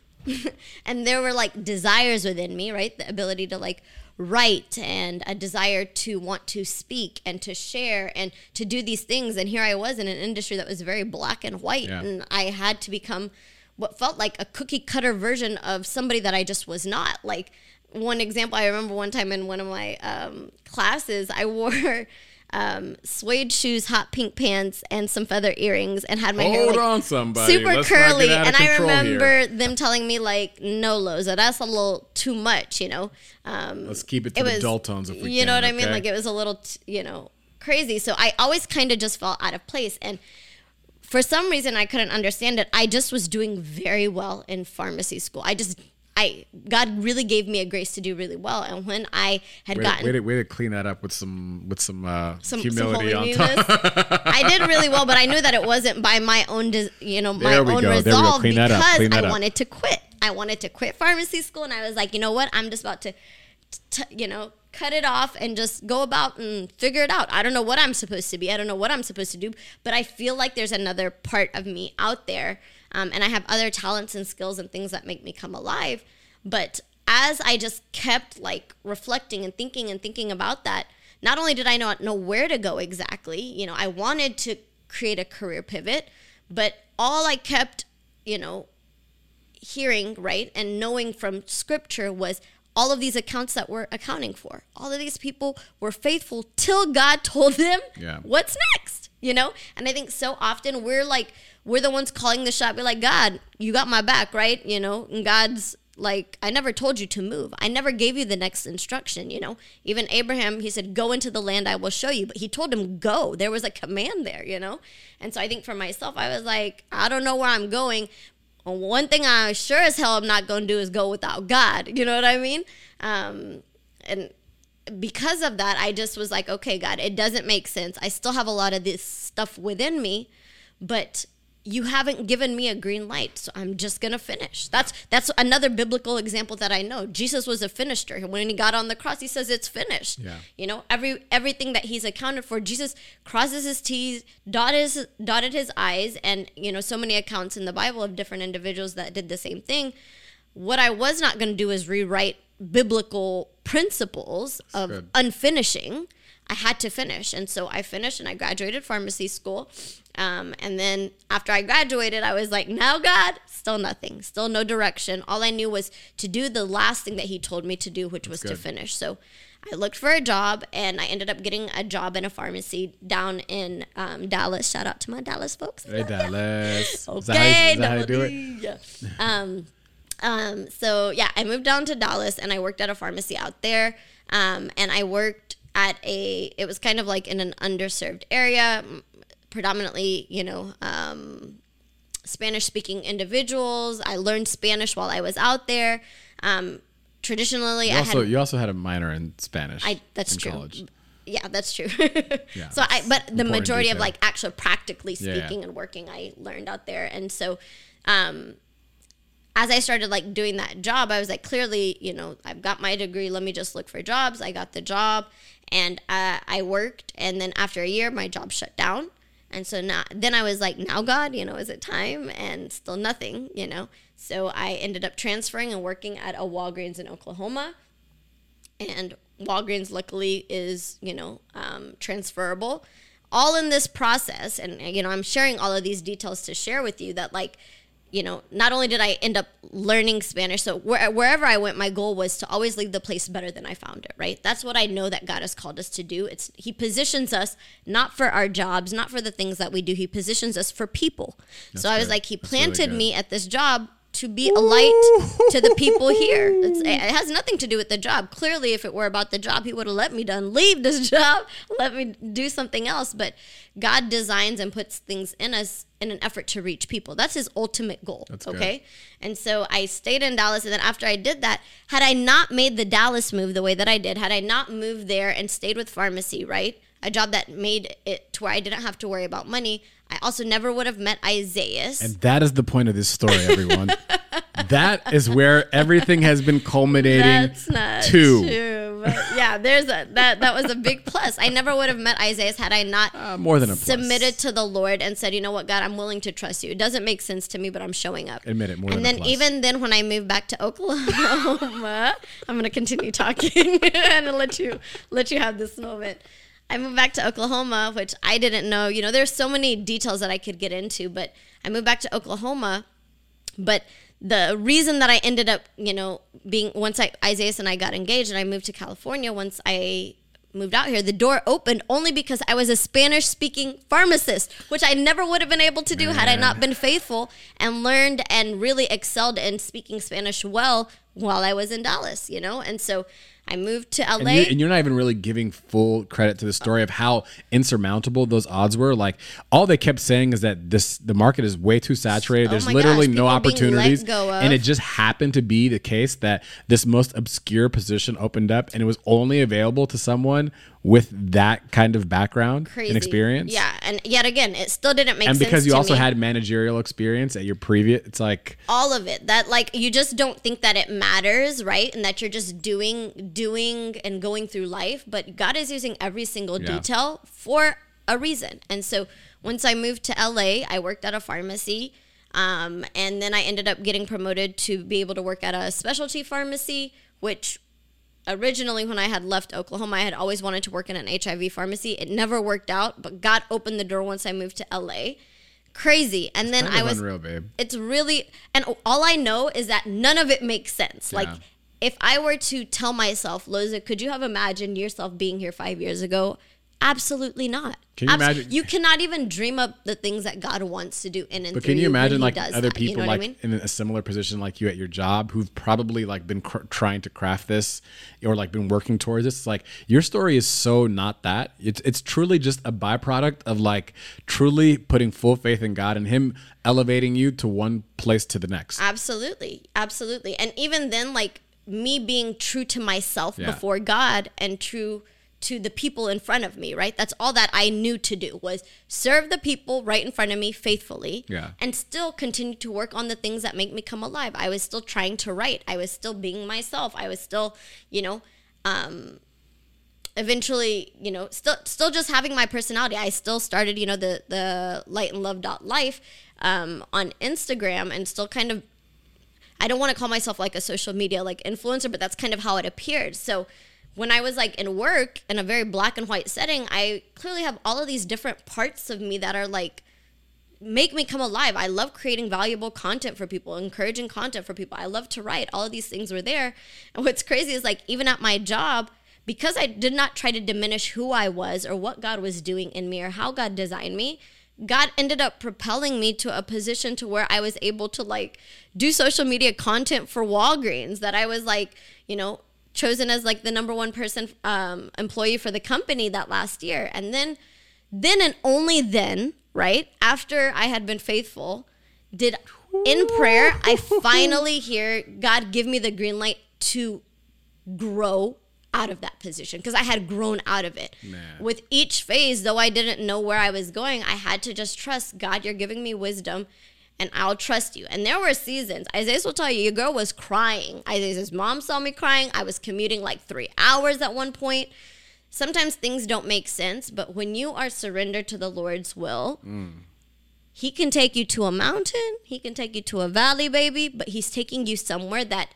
and there were like desires within me, right? The ability to like write and a desire to want to speak and to share and to do these things. And here I was in an industry that was very black and white, yeah. and I had to become what felt like a cookie cutter version of somebody that I just was not. Like, one example, I remember one time in one of my um, classes, I wore um, suede shoes, hot pink pants, and some feather earrings, and had my Hold hair like, on, somebody. super Let's curly. And I remember here. them telling me like, "No, Loza, that's a little too much," you know. Um, Let's keep it to it the was, dull tones if we can. You know what okay? I mean? Like, it was a little, t- you know, crazy. So I always kind of just felt out of place, and for some reason I couldn't understand it. I just was doing very well in pharmacy school. I just. I, God really gave me a grace to do really well, and when I had way, gotten way to, way to clean that up with some with some uh, some humility some on top. I did really well, but I knew that it wasn't by my own, you know, my own go. resolve because I wanted to quit. I wanted to quit pharmacy school, and I was like, you know what? I'm just about to, t- you know, cut it off and just go about and figure it out. I don't know what I'm supposed to be. I don't know what I'm supposed to do, but I feel like there's another part of me out there. Um, and I have other talents and skills and things that make me come alive. But as I just kept like reflecting and thinking and thinking about that, not only did I not know where to go exactly, you know, I wanted to create a career pivot, but all I kept, you know, hearing, right, and knowing from scripture was all of these accounts that we're accounting for. All of these people were faithful till God told them yeah. what's next, you know? And I think so often we're like, we're the ones calling the shot. We're like, God, you got my back, right? You know, and God's like, I never told you to move. I never gave you the next instruction, you know? Even Abraham, he said, go into the land I will show you. But he told him, go. There was a command there, you know? And so I think for myself, I was like, I don't know where I'm going. One thing I sure as hell I'm not going to do is go without God. You know what I mean? Um, and because of that, I just was like, okay, God, it doesn't make sense. I still have a lot of this stuff within me, but you haven't given me a green light, so I'm just going to finish. That's that's another biblical example that I know. Jesus was a finisher. When he got on the cross, he says it's finished. Yeah. You know, every everything that he's accounted for, Jesus crosses his T's, dotted, dotted his I's, and, you know, so many accounts in the Bible of different individuals that did the same thing. What I was not going to do is rewrite biblical principles that's of good. unfinishing. I had to finish. And so I finished and I graduated pharmacy school. Um, and then after I graduated, I was like, now God, still nothing, still no direction. All I knew was to do the last thing that he told me to do, which That's was good. to finish. So I looked for a job and I ended up getting a job in a pharmacy down in um, Dallas. Shout out to my Dallas folks. Hey, Dallas. Okay. Is that how, is that how you do it? um, um, so yeah, I moved down to Dallas and I worked at a pharmacy out there. Um, and I worked at a, it was kind of like in an underserved area, predominantly, you know, um, Spanish-speaking individuals. I learned Spanish while I was out there. Um, traditionally, you I also, had... You also had a minor in Spanish I, that's in true. college. Yeah, that's true. yeah, so that's I, But the majority detail. of, like, actually practically speaking yeah, yeah. and working, I learned out there. And so um, as I started like doing that job, I was like, clearly, you know, I've got my degree. Let me just look for jobs. I got the job and uh, I worked. And then after a year, my job shut down. And so now, then I was like, now God, you know, is it time? And still nothing, you know. So I ended up transferring and working at a Walgreens in Oklahoma. And Walgreens luckily is, you know, um, transferable. All in this process, and, you know, I'm sharing all of these details to share with you that, like, you know, not only did I end up learning Spanish, so where, wherever I went, my goal was to always leave the place better than I found it, right? That's what I know that God has called us to do. It's He positions us not for our jobs, not for the things that we do. He positions us for people. That's so good. I was like, He That's planted really good. me at this job to be a light to the people here. It's, it has nothing to do with the job. Clearly, if it were about the job, He would have let me done, leave this job, let me do something else. But God designs and puts things in us in an effort to reach people. That's His ultimate goal. That's okay. Good. And so I stayed in Dallas. And then after I did that, had I not made the Dallas move the way that I did, had I not moved there and stayed with pharmacy, right? A job that made it to where I didn't have to worry about money. I also never would have met Isaiah. And that is the point of this story, everyone. That is where everything has been culminating. That's not to. True. But yeah, there's a, that that was a big plus. I never would have met Isaiah had I not uh, more than a submitted plus. to the Lord and said, you know what, God, I'm willing to trust you. It doesn't make sense to me, but I'm showing up. Admit it, more and than a plus. And then even then when I moved back to Oklahoma, I'm going to continue talking and I'll let you let you have this moment. I moved back to Oklahoma, which I didn't know. You know, there's so many details that I could get into, but I moved back to Oklahoma. But the reason that I ended up, you know, being once I, Isaiah and I got engaged and I moved to California, once I moved out here, the door opened only because I was a Spanish-speaking pharmacist, which I never would have been able to do Man. had I not been faithful and learned and really excelled in speaking Spanish well while I was in Dallas, you know? And so I moved to L A. And, you, and you're not even really giving full credit to the story of how insurmountable those odds were. Like, all they kept saying is that this the market is way too saturated. Oh There's literally gosh, no opportunities. And it just happened to be the case that this most obscure position opened up and it was only available to someone with that kind of background Crazy. and experience. Yeah. And yet again, it still didn't make and sense. And because you to also me. had managerial experience at your previous, it's like all of it that like you just don't think that it matters, right? And that you're just doing doing and going through life, but God is using every single yeah. detail for a reason. And so once I moved to L A, I worked at a pharmacy. Um, and then I ended up getting promoted to be able to work at a specialty pharmacy, which originally, when I had left Oklahoma, I had always wanted to work in an H I V pharmacy. It never worked out, but God opened the door once I moved to L A. Crazy. And it's then kind of I was, unreal, babe. It's really, and all I know is that none of it makes sense. Yeah. Like, if I were to tell myself, Loza, could you have imagined yourself being here five years ago? Absolutely not. Can you Absol- imagine? You cannot even dream up the things that God wants to do in and but through you. But can you imagine like other people that, you know like I mean? in a similar position like you at your job who've probably like been cr- trying to craft this or like been working towards this? It's like your story is so not that. It's it's truly just a byproduct of like truly putting full faith in God and Him elevating you to one place to the next. Absolutely. Absolutely. And even then like me being true to myself yeah. before God and true to the people in front of me, right? That's all that I knew to do was serve the people right in front of me faithfully yeah. and still continue to work on the things that make me come alive. I was still trying to write. I was still being myself. I was still, you know, um, eventually, you know, still still just having my personality. I still started, you know, the, the light and love dot life um, on Instagram and still kind of, I don't want to call myself like a social media like influencer, but that's kind of how it appeared. So when I was like in work in a very black and white setting, I clearly have all of these different parts of me that are like, make me come alive. I love creating valuable content for people, encouraging content for people. I love to write. All of these things were there. And what's crazy is like, even at my job, because I did not try to diminish who I was or what God was doing in me or how God designed me, God ended up propelling me to a position to where I was able to like do social media content for Walgreens that I was like, you know, chosen as like the number one person um, employee for the company that last year. And then, then and only then, right, after I had been faithful, did in prayer, I finally hear God give me the green light to grow out of that position because I had grown out of it. Man. With each phase, though I didn't know where I was going, I had to just trust God, you're giving me wisdom and I'll trust you. And there were seasons. Isaias will tell you, your girl was crying. Isaias' mom saw me crying. I was commuting like three hours at one point. Sometimes things don't make sense, but when you are surrendered to the Lord's will, mm. He can take you to a mountain. He can take you to a valley, baby, but he's taking you somewhere that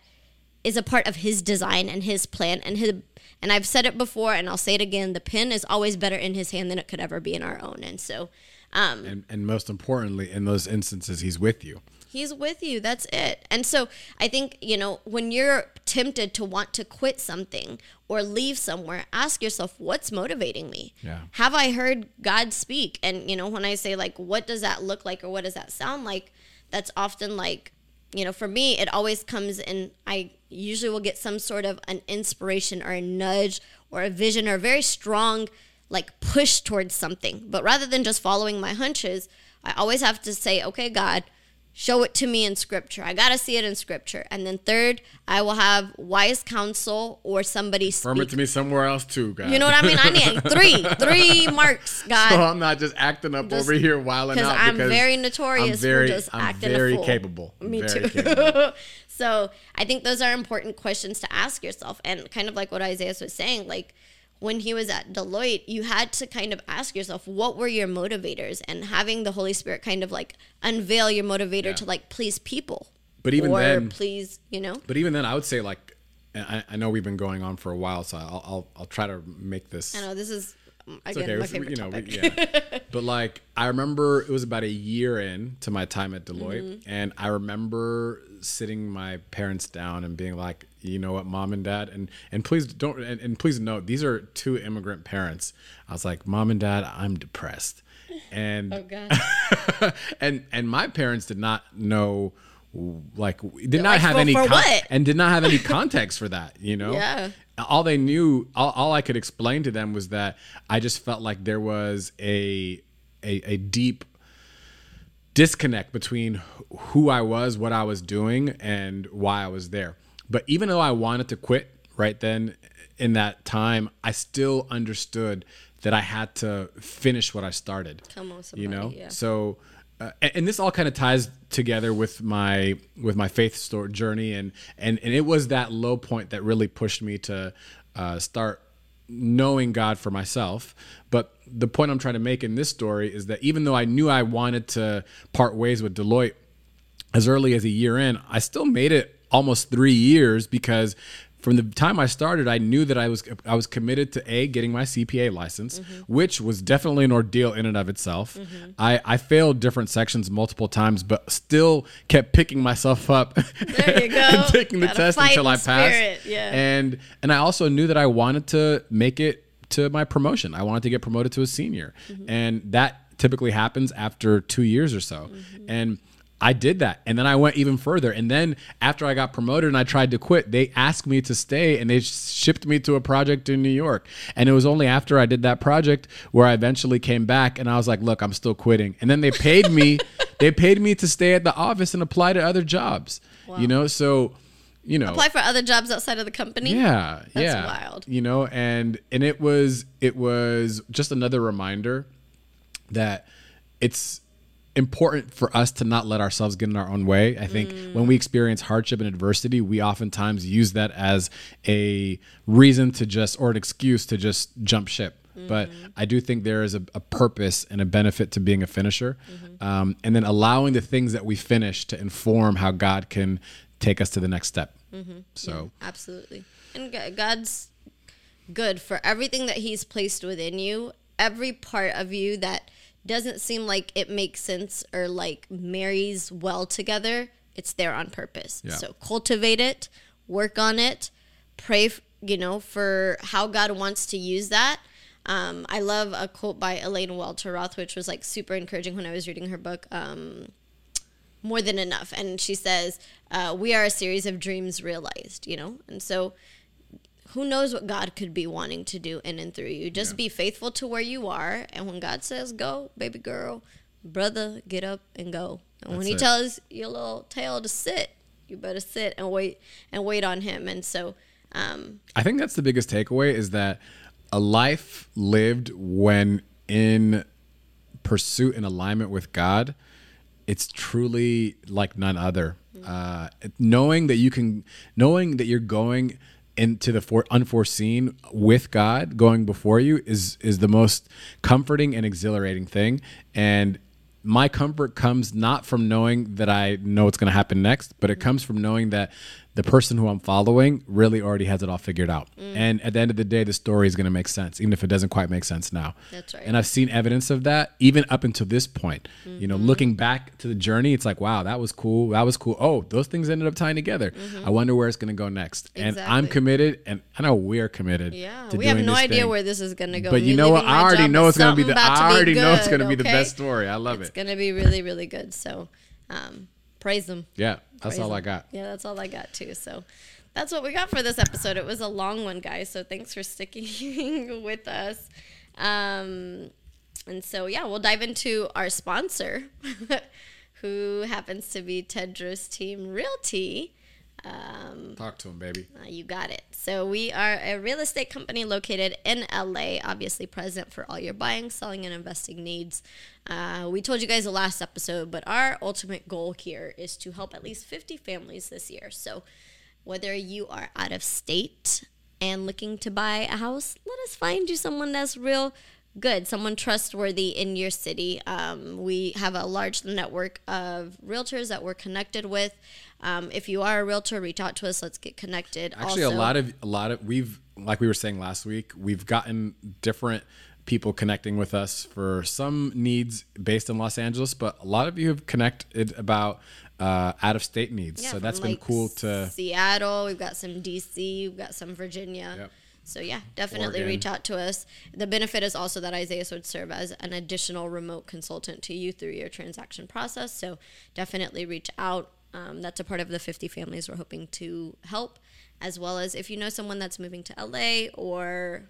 is a part of his design and his plan. And his, and I've said it before, and I'll say it again, the pen is always better in his hand than it could ever be in our own. And so... Um, and, and most importantly, in those instances, he's with you. He's with you. That's it. And so I think, you know, when you're tempted to want to quit something or leave somewhere, ask yourself, what's motivating me? Yeah. Have I heard God speak? And, you know, when I say, like, what does that look like or what does that sound like? That's often like, you know, for me, it always comes in. I usually will get some sort of an inspiration or a nudge or a vision or a very strong like push towards something. But rather than just following my hunches, I always have to say, okay, God, show it to me in scripture. I got to see it in scripture. And then third, I will have wise counsel or somebody Confirm speak. It to me somewhere else too, God. You know what I mean? I need three, three marks, God. So I'm not just acting up just over here wilding out I'm because I'm very notorious I'm very, for just I'm acting very a fool. Capable. Me very too. Capable. So I think those are important questions to ask yourself. And kind of like what Isaias was saying, like, when he was at Deloitte, you had to kind of ask yourself, what were your motivators? And having the Holy Spirit kind of like unveil your motivator yeah. to like please people. But even or then, please, you know. But even then, I would say like, I, I know we've been going on for a while, so I'll I'll, I'll try to make this. I know this is again okay. my favorite you know, topic. We, yeah. But like I remember, it was about a year in to my time at Deloitte, mm-hmm. and I remember sitting my parents down and being like, you know what, mom and dad, and and please don't and, and please note these are two immigrant parents. I was like, mom and dad, I'm depressed, and oh god, and and my parents did not know, like did They're not like, have well, any for con- what? and did not have any context for that, you know. Yeah. All they knew, all, all I could explain to them was that I just felt like there was a a, a deep disconnect between who I was, what I was doing, and why I was there. But even though I wanted to quit right then in that time, I still understood that I had to finish what I started. Come on, somebody, you know? Yeah. So, uh, and, and this all kind of ties together with my with my faith story journey, and and and it was that low point that really pushed me to uh, start knowing God for myself. But the point I'm trying to make in this story is that even though I knew I wanted to part ways with Deloitte as early as a year in, I still made it almost three years because from the time I started, I knew that I was I was committed to A, getting my C P A license, mm-hmm. which was definitely an ordeal in and of itself. Mm-hmm. I, I failed different sections multiple times, but still kept picking myself up there you go. and taking Gotta the test until I passed. Yeah. And and I also knew that I wanted to make it to my promotion. I wanted to get promoted to a senior. Mm-hmm. And that typically happens after two years or so. Mm-hmm. And I did that. And then I went even further. And then after I got promoted and I tried to quit, they asked me to stay and they shipped me to a project in New York. And it was only after I did that project where I eventually came back and I was like, look, I'm still quitting. And then they paid me, they paid me to stay at the office and apply to other jobs, wow. you know? So, you know, apply for other jobs outside of the company. Yeah. That's yeah. wild. You know, and, and it was, it was just another reminder that it's important for us to not let ourselves get in our own way. I think mm. when we experience hardship and adversity, we oftentimes use that as a reason to just, or an excuse to just jump ship. Mm-hmm. But I do think there is a, a purpose and a benefit to being a finisher. Mm-hmm. Um, and then allowing the things that we finish to inform how God can take us to the next step. Mm-hmm. So yeah, absolutely. And God's good for everything that he's placed within you, every part of you that doesn't seem like it makes sense or like marries well together, it's there on purpose. Yeah. So cultivate it, work on it, pray, f- you know, for how God wants to use that. Um, I love a quote by Elaine Welter Roth, which was like super encouraging when I was reading her book, um, More Than Enough. And she says, uh, we are a series of dreams realized, you know? And so who knows what God could be wanting to do in and through you. Just yeah. be faithful to where you are. And when God says go, baby girl, brother, get up and go. And That's when he it. tells your little tail to sit, you better sit and wait and wait on him. And so um, I think that's the biggest takeaway is that a life lived when in pursuit and alignment with God it's truly like none other. Uh, knowing that you can, knowing that you're going into the for, unforeseen with God going before you is is the most comforting and exhilarating thing. And my comfort comes not from knowing that I know what's going to happen next, but it comes from knowing that the person who I'm following really already has it all figured out. Mm. And at the end of the day, the story is going to make sense, even if it doesn't quite make sense now. That's right. And I've seen evidence of that even up until this point. Mm-hmm. You know, looking back to the journey, it's like, wow, that was cool. That was cool. Oh, those things ended up tying together. Mm-hmm. I wonder where it's going to go next. Exactly. And I'm committed, and I know we're committed. Yeah, to we doing have no idea thing. where this is going to go. But Me you know what? I already know it's going to be the. I already know it's going to be the best story. I love it. It's going to be really, really good. So um, praise them. Yeah, that's praise all them. I got. Yeah, that's all I got too. So that's what we got for this episode. It was a long one, guys. So thanks for sticking with us. Um, and so, yeah, we'll dive into our sponsor, who happens to be Tedros Team Realty. Um, Talk to him, baby. Uh, you got it. So we are a real estate company located in L A, obviously present for all your buying, selling, and investing needs. Uh, we told you guys the last episode, but our ultimate goal here is to help at least fifty families this year. So whether you are out of state and looking to buy a house, let us find you someone that's real good, someone trustworthy in your city. Um, we have a large network of realtors that we're connected with. Um, if you are a realtor, reach out to us. Let's get connected. Actually, also, a lot of a lot of we've like we were saying last week, we've gotten different people connecting with us for some needs based in Los Angeles, but a lot of you have connected about uh, out of state needs. Yeah, so that's been like cool to Seattle. We've got some D C. We've got some Virginia. Yep. So yeah, definitely Oregon. Reach out to us. The benefit is also that Isaias would serve as an additional remote consultant to you through your transaction process. So definitely reach out. Um, that's a part of the fifty families we're hoping to help, as well as if you know someone that's moving to L A or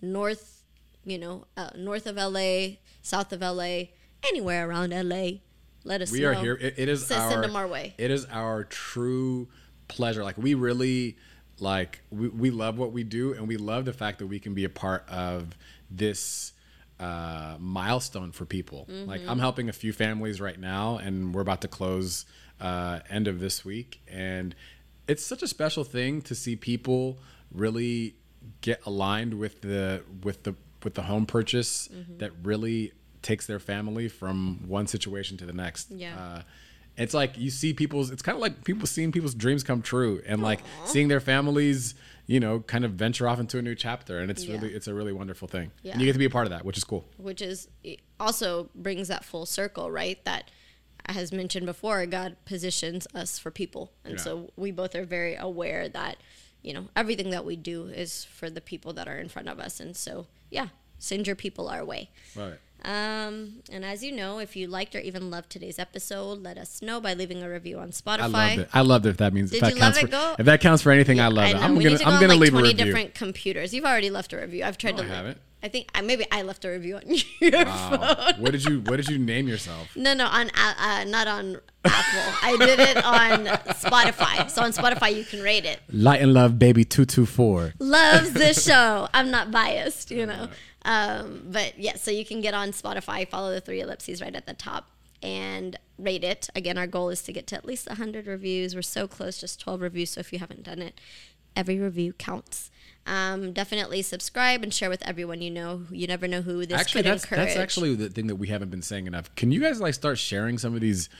north, you know, uh, north of L A, south of L A, anywhere around L A, let us we know. We are here. It, it is so our, send them our way. It is our true pleasure. Like we really, like we, we love what we do, and we love the fact that we can be a part of this uh, milestone for people. Mm-hmm. Like I'm helping a few families right now, and we're about to close uh end of this week, and it's such a special thing to see people really get aligned with the with the with the home purchase mm-hmm. that really takes their family from one situation to the next. Yeah. Uh, it's like you see people's it's kind of like people seeing people's dreams come true, and like Aww. Seeing their families, you know, kind of venture off into a new chapter, and it's yeah. really it's a really wonderful thing. Yeah. And you get to be a part of that, which is cool. Which is it also brings that full circle, right? That as mentioned before, God positions us for people. And yeah. so we both are very aware that, you know, everything that we do is for the people that are in front of us. And so, yeah, send your people our way. Right. Um, and as you know, if you liked or even loved today's episode, let us know by leaving a review on Spotify. I loved it. I loved it. If that means Did if, that counts for, go? if that counts for anything, yeah, I love I it. I'm going to I'm going to leave a review. Different computers. You've already left a review. I've tried no, to. I leave. haven't. I think I, maybe I left a review on your wow. phone. What did you What did you name yourself? No, no, on uh, uh, not on Apple. I did it on Spotify. So on Spotify, you can rate it. Light and Love, baby, two two four. Loves this show. I'm not biased, you know. Um, but yeah, so you can get on Spotify, follow the three ellipses right at the top, and rate it. Again, our goal is to get to at least one hundred reviews. We're so close, just twelve reviews. So if you haven't done it, every review counts. Um, definitely subscribe and share with everyone you know. You never know who this actually, could that's, encourage. That's actually the thing that we haven't been saying enough. Can you guys like start sharing some of these?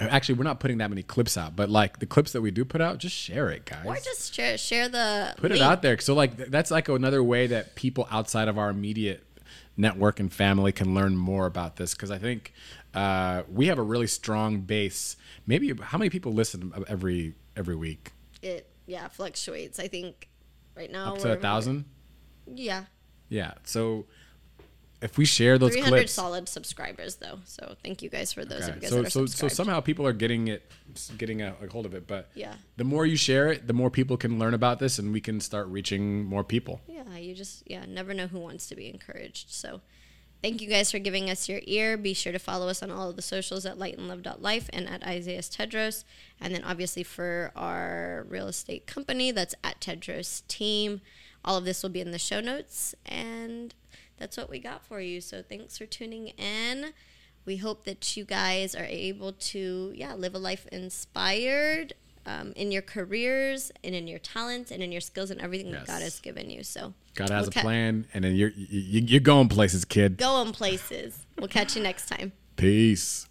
Actually, we're not putting that many clips out, but like the clips that we do put out, just share it, guys. Or just share, share the Put link. It out there. So like that's like another way that people outside of our immediate network and family can learn more about this, because I think uh, we have a really strong base. Maybe how many people listen every every week? It yeah fluctuates. I think. Right now, up to a thousand. Yeah. Yeah. So, if we share those clips, three hundred solid subscribers though. So thank you guys for those. Okay. Of you guys so that are so so somehow people are getting it, getting a, a hold of it. But yeah, the more you share it, the more people can learn about this, and we can start reaching more people. Yeah, you just yeah never know who wants to be encouraged. So, thank you guys for giving us your ear. Be sure to follow us on all of the socials at light and love dot life and at Isaias Tedros. And then obviously for our real estate company, that's at Tedros Team. All of this will be in the show notes. And that's what we got for you. So thanks for tuning in. we hope that you guys are able to, yeah, live a life inspired um, in your careers and in your talents and in your skills and everything yes. that God has given you. So God has we'll a plan, and then you're you're going places, kid. Going places. We'll catch you next time. Peace.